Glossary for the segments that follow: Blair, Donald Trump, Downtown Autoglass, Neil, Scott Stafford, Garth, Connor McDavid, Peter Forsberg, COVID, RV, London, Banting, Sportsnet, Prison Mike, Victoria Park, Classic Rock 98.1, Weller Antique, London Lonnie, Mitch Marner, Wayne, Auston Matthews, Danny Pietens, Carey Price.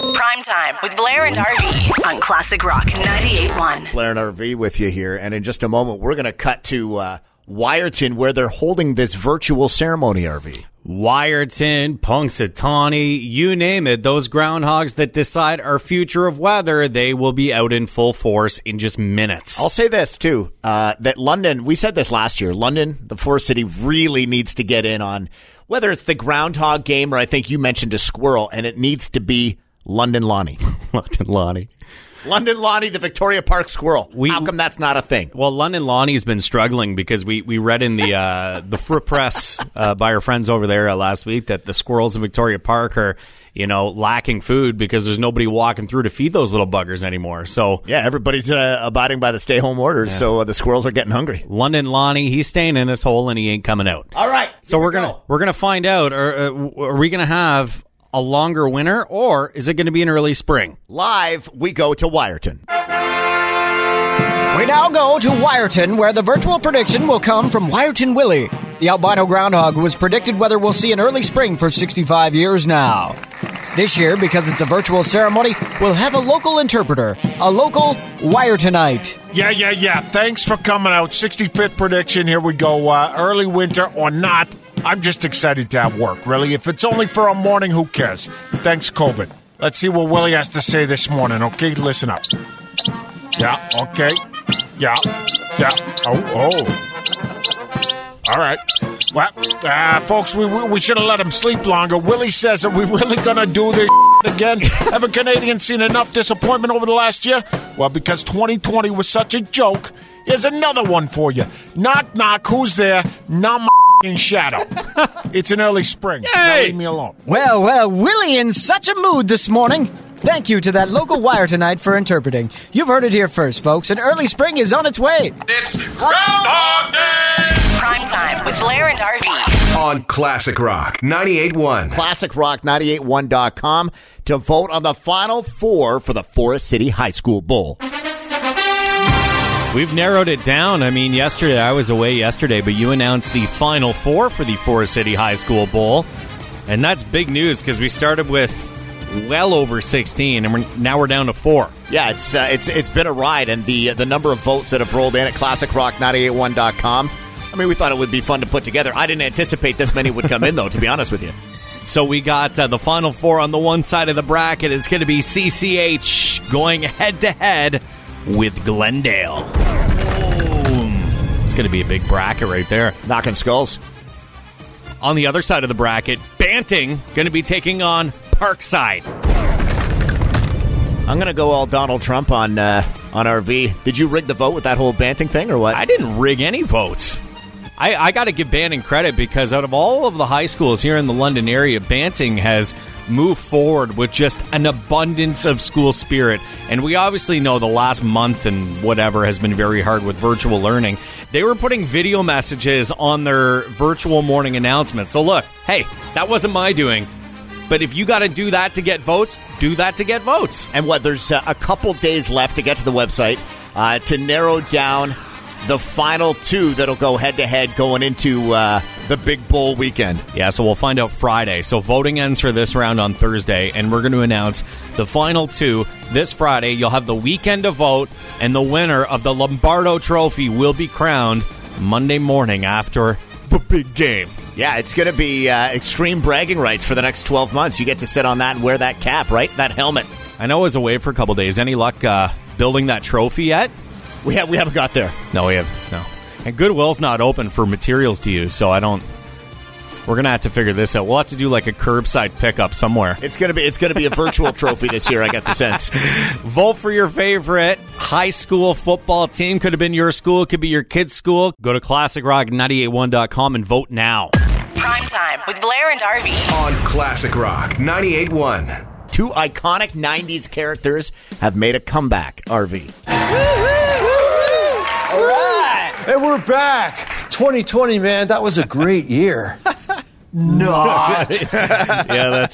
Primetime with Blair and RV on Classic Rock 98.1. Blair and RV with you here. And in just a moment, we're going to cut to Wiarton, where they're holding this virtual ceremony, RV. Wiarton, Punxsutawney, you name it. Those groundhogs that decide our future of weather, they will be out in full force in just minutes. I'll say this, too, that London, we said this last year, London, the Forest City, really needs to get in on whether it's the groundhog game or I think you mentioned a squirrel, and it needs to be London Lonnie. London Lonnie. London Lonnie, the Victoria Park squirrel. How come that's not a thing? Well, London Lonnie's been struggling because we read in the Free Press by our friends over there last week that the squirrels in Victoria Park are, you know, lacking food because there's nobody walking through to feed those little buggers anymore. So yeah, everybody's abiding by the stay-home orders, so the squirrels are getting hungry. London Lonnie, he's staying in his hole and he ain't coming out. All right, so we're gonna find out. Are we gonna have a longer winter, or is it going to be an early spring? Live, we go to Wiarton. We now go to Wiarton, where the virtual prediction will come from Wiarton Willie. The albino groundhog was predicted whether we'll see an early spring for 65 years now. This year, because it's a virtual ceremony, we'll have a local interpreter, a local Wiartonite. Yeah. Thanks for coming out. 65th prediction. Here we go. Early winter or not. I'm just excited to have work, really. If it's only for a morning, who cares? Thanks, COVID. Let's see what Willie has to say this morning, okay? Listen up. Yeah, okay. Yeah. Oh. All right. Well, folks, we should have let him sleep longer. Willie says, are we really going to do this again? Haven't Canadians seen enough disappointment over the last year? Well, because 2020 was such a joke, here's another one for you. Knock, knock, who's there? Not my in shadow. It's an early spring. Now leave me alone. Well, Willie in such a mood this morning. Thank you to that local Wiartonite for interpreting. You've heard it here first, folks. An early spring is on its way. It's Groundhog Day! Primetime with Blair and RV. On Classic Rock 98.1. ClassicRock981.com to vote on the final four for the Forest City High School Bowl. We've narrowed it down. I mean, I was away yesterday, but you announced the final four for the Forest City High School Bowl. And that's big news because we started with well over 16, and now we're down to four. Yeah, it's been a ride, and the number of votes that have rolled in at ClassicRock981.com, I mean, we thought it would be fun to put together. I didn't anticipate this many would come in, though, to be honest with you. So we got the final four on the one side of the bracket. It's going to be CCH going head-to-head with Glendale. Boom. It's going to be a big bracket right there. Knocking skulls. On the other side of the bracket, Banting going to be taking on Parkside. I'm going to go all Donald Trump on RV. Did you rig the vote with that whole Banting thing or what? I didn't rig any votes. I got to give Banting credit because out of all of the high schools here in the London area, Banting has moved forward with just an abundance of school spirit. And we obviously know the last month and whatever has been very hard with virtual learning. They were putting video messages on their virtual morning announcements. So look, hey, that wasn't my doing. But if you got to do that to get votes, do that to get votes. And there's a couple days left to get to the website to narrow down the final two that'll go head-to-head going into the Big Bowl weekend. Yeah, so we'll find out Friday. So voting ends for this round on Thursday, and we're going to announce the final two this Friday. You'll have the weekend to vote, and the winner of the Lombardo Trophy will be crowned Monday morning after the big game. Yeah, it's going to be extreme bragging rights for the next 12 months. You get to sit on that and wear that cap, right? That helmet. I know I was away for a couple days. Any luck building that trophy yet? We haven't got there. No, we haven't. No. And Goodwill's not open for materials to use, so we're going to have to figure this out. We'll have to do like a curbside pickup somewhere. It's going to be a virtual trophy this year, I got the sense. Vote for your favorite high school football team. Could have been your school, could be your kid's school. Go to ClassicRock981.com and vote now. Primetime with Blair and RV. On Classic Rock 98.1. Two iconic 90s characters have made a comeback, RV. All right. And we're back. 2020, man, that was a great year. Not. Yeah,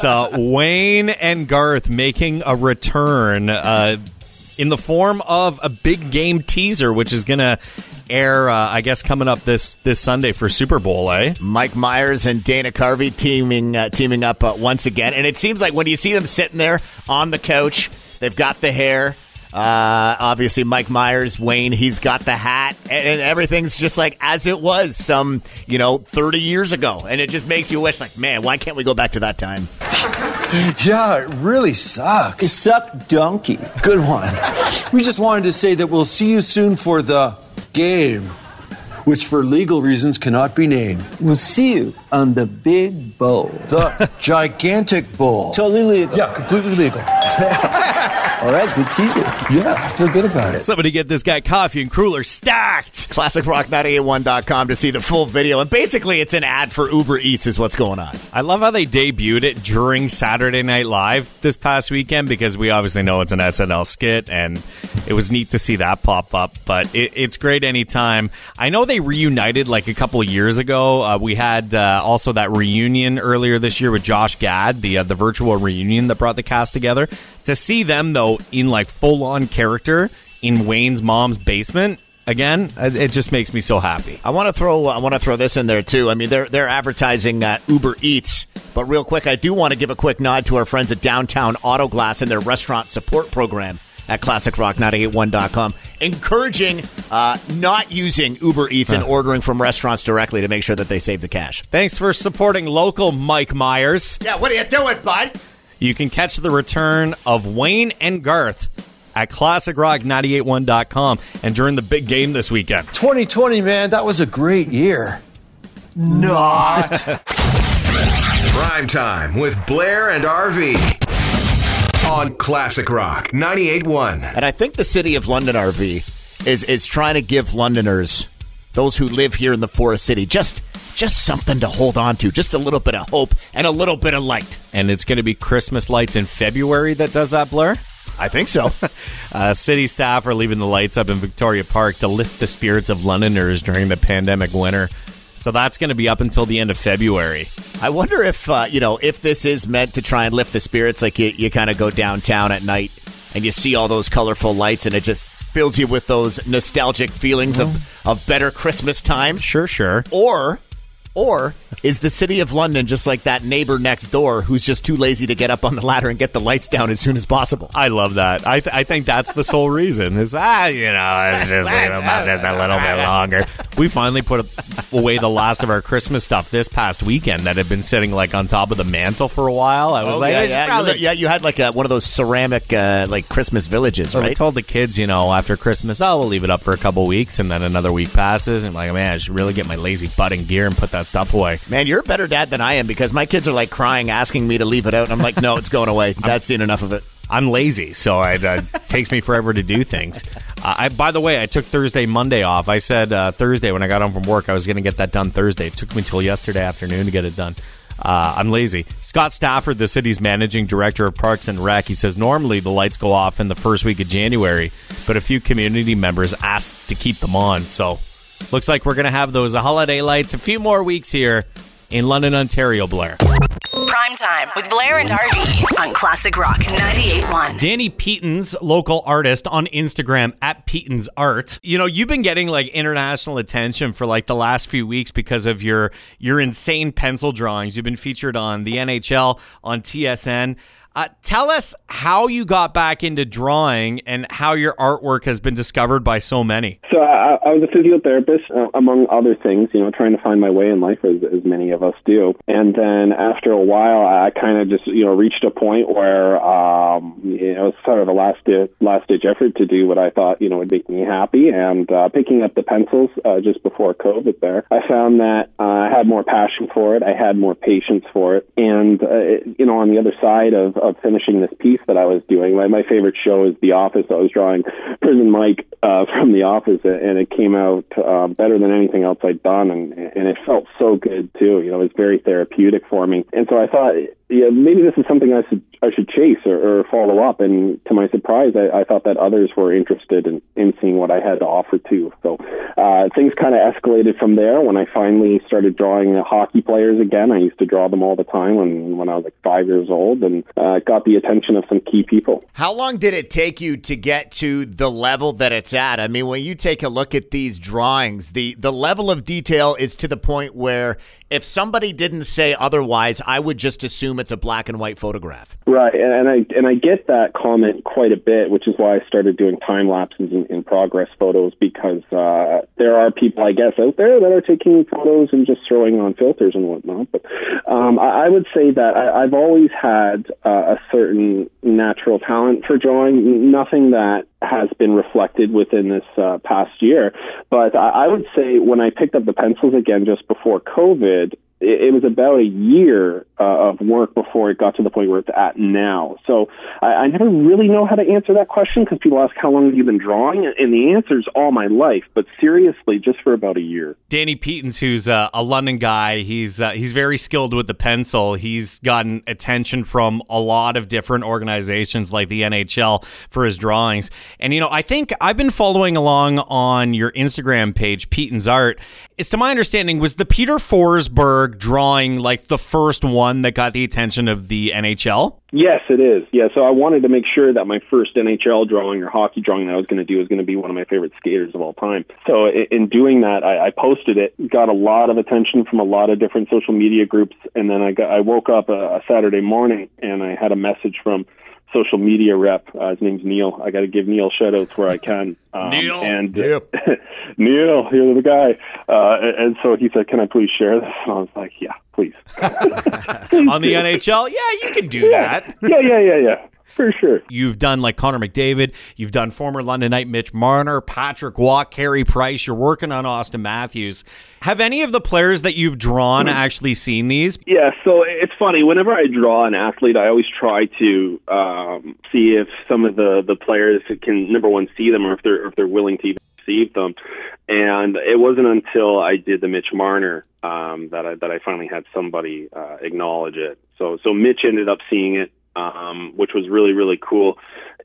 that's Wayne and Garth making a return in the form of a big game teaser, which is going to air, I guess, coming up this Sunday for Super Bowl, eh? Mike Myers and Dana Carvey teaming up once again. And it seems like when you see them sitting there on the couch, they've got the hair. Obviously, Mike Myers, Wayne, he's got the hat, and everything's just like as it was some, 30 years ago. And it just makes you wish, like, man, why can't we go back to that time? Yeah, it really sucks. It sucked donkey. Good one. We just wanted to say that we'll see you soon for the game, which for legal reasons cannot be named. We'll see you on the big bowl. The gigantic bowl. Totally legal. Yeah, completely legal. All right, good teaser. Yeah, I feel good about it. Somebody get this guy coffee and cruller stacked. ClassicRock981.com to see the full video. And basically, it's an ad for Uber Eats is what's going on. I love how they debuted it during Saturday Night Live this past weekend, because we obviously know it's an SNL skit, and it was neat to see that pop up. But it's great anytime. I know they reunited like a couple of years ago. We had also that reunion earlier this year with Josh Gad, the virtual reunion that brought the cast together. To see them, though, in like full-on character in Wayne's mom's basement, again, it just makes me so happy. I want to throw this in there, too. I mean, they're advertising Uber Eats. But real quick, I do want to give a quick nod to our friends at Downtown Autoglass and their restaurant support program at ClassicRock981.com, encouraging not using Uber Eats and ordering from restaurants directly to make sure that they save the cash. Thanks for supporting local, Mike Myers. Yeah, what are you doing, bud? You can catch the return of Wayne and Garth at ClassicRock981.com and during the big game this weekend. 2020, man, that was a great year. Not. Prime Time with Blair and RV on Classic Rock 98.1. And I think the city of London, RV, is trying to give Londoners, those who live here in the Forest City, just something to hold on to, just a little bit of hope and a little bit of light. And it's going to be Christmas lights in February that does that, Blair? I think so. City staff are leaving the lights up in Victoria Park to lift the spirits of Londoners during the pandemic winter. So that's going to be up until the end of February. I wonder if, if this is meant to try and lift the spirits, like you kind of go downtown at night and you see all those colorful lights and it just fills you with those nostalgic feelings of better Christmas times. Sure. Or is the city of London just like that neighbor next door who's just too lazy to get up on the ladder and get the lights down as soon as possible? I love that. I think that's the sole reason. Is it's just about this a little bit longer. We finally put away the last of our Christmas stuff this past weekend that had been sitting like on top of the mantle for a while. I was you had like one of those ceramic like Christmas villages, so right? I told the kids, after Christmas, we'll leave it up for a couple weeks, and then another week passes, and I'm like, man, I should really get my lazy butt in gear and put that stuff away. Man, you're a better dad than I am, because my kids are like crying, asking me to leave it out, and I'm like, no, it's going away. Dad's seen enough of it. I'm lazy, so it takes me forever to do things. By the way, I took Thursday, Monday off. I said Thursday when I got home from work, I was going to get that done Thursday. It took me till yesterday afternoon to get it done. I'm lazy. Scott Stafford, the city's managing director of Parks and Rec, he says normally the lights go off in the first week of January, but a few community members asked to keep them on. So looks like we're going to have those holiday lights a few more weeks here in London, Ontario, Blair. Primetime with Blair and RV on Classic Rock 98.1. Danny Pietens, local artist on Instagram at Pietens Art. You've been getting like international attention for like the last few weeks because of your insane pencil drawings. You've been featured on the NHL, on TSN. Tell us how you got back into drawing and how your artwork has been discovered by so many. So I was a physiotherapist, among other things, trying to find my way in life, as many of us do. And then after a while, I kind of just, reached a point where it was sort of a last-ditch effort to do what I thought, would make me happy. And picking up the pencils just before COVID there, I found that I had more passion for it. I had more patience for it. And, on the other side of finishing this piece that I was doing. My favorite show is The Office. I was drawing Prison Mike from The Office, and it came out better than anything else I'd done, and it felt so good too. It was very therapeutic for me, and so I thought, maybe this is something I should chase or follow up. And to my surprise, I thought that others were interested in seeing what I had to offer too. So things kind of escalated from there. When I finally started drawing hockey players again, I used to draw them all the time when I was like 5 years old, and got the attention of some some key people. How long did it take you to get to the level that it's at? I mean, when you take a look at these drawings, the level of detail is to the point where if somebody didn't say otherwise, I would just assume it's a black and white photograph. Right, and I get that comment quite a bit, which is why I started doing time lapses in progress photos, because there are people, I guess, out there that are taking photos and just throwing on filters and whatnot. But I would say that I've always had a certain natural talent for drawing. Nothing that has been reflected within this past year. But I would say when I picked up the pencils again just before COVID, it was about a year of work before it got to the point where it's at now. So I never really know how to answer that question, because people ask, how long have you been drawing? And the answer is all my life, but seriously, just for about a year. Danny Pietens, who's a London guy, he's very skilled with the pencil. He's gotten attention from a lot of different organizations like the NHL for his drawings. And, you know, I think I've been following along on your Instagram page, Pietens Art. It's to my understanding, was the Peter Forsberg drawing like the first one that got the attention of the NHL? Yes, it is. Yeah, so I wanted to make sure that my first NHL drawing or hockey drawing that I was going to do was going to be one of my favorite skaters of all time. So in doing that, I posted it, got a lot of attention from a lot of different social media groups, and then I woke up a Saturday morning and I had a message from social media rep. His name's Neil. I got to give Neil shout-outs where I can. Neil! And, yep. Neil, you're the guy. And so he said, can I please share this? And I was like, yeah, please. On the NHL? Yeah, you can do that. Yeah. For sure. You've done like Connor McDavid. You've done former London Knight Mitch Marner, Patrick Watt, Carey Price. You're working on Auston Matthews. Have any of the players that you've drawn actually seen these? Yeah, so it's funny. Whenever I draw an athlete, I always try to see if some of the players can, number one, see them, or if they're willing to even receive them. And it wasn't until I did the Mitch Marner that I finally had somebody acknowledge it. So Mitch ended up seeing it, which was really, really cool.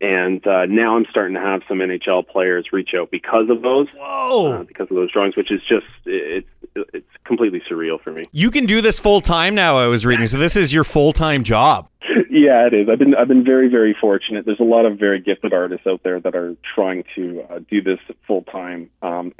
And now I'm starting to have some NHL players reach out because of those. Whoa! Because of those drawings, which is just, it's completely surreal for me. You can do this full time now, I was reading. So this is your full time job. Yeah, it is. I've been very, very fortunate. There's a lot of very gifted artists out there that are trying to do this full time. I've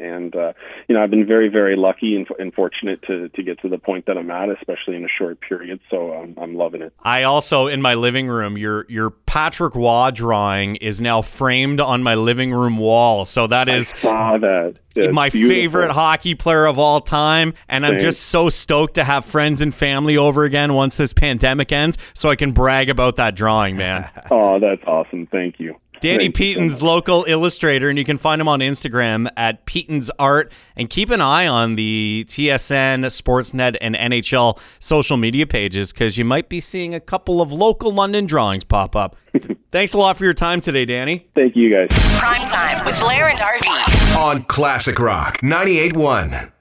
been very, very lucky and fortunate to get to the point that I'm at, especially in a short period. So I'm loving it. I also, in my living room, your Patrick Watt drawing is now framed on my living room wall. So that is, I saw that. That's my beautiful. Favorite hockey player of all time. And I'm just so stoked to have friends and family over again once this pandemic ends, so I can brag about that drawing, man. Oh, that's awesome. Thank you. Danny Pietens, local illustrator, and you can find him on Instagram at Pietens Art. And keep an eye on the TSN, Sportsnet, and NHL social media pages, because you might be seeing a couple of local London drawings pop up. Thanks a lot for your time today, Danny. Thank you, guys. Primetime with Blair and RV on Classic Rock 98.1.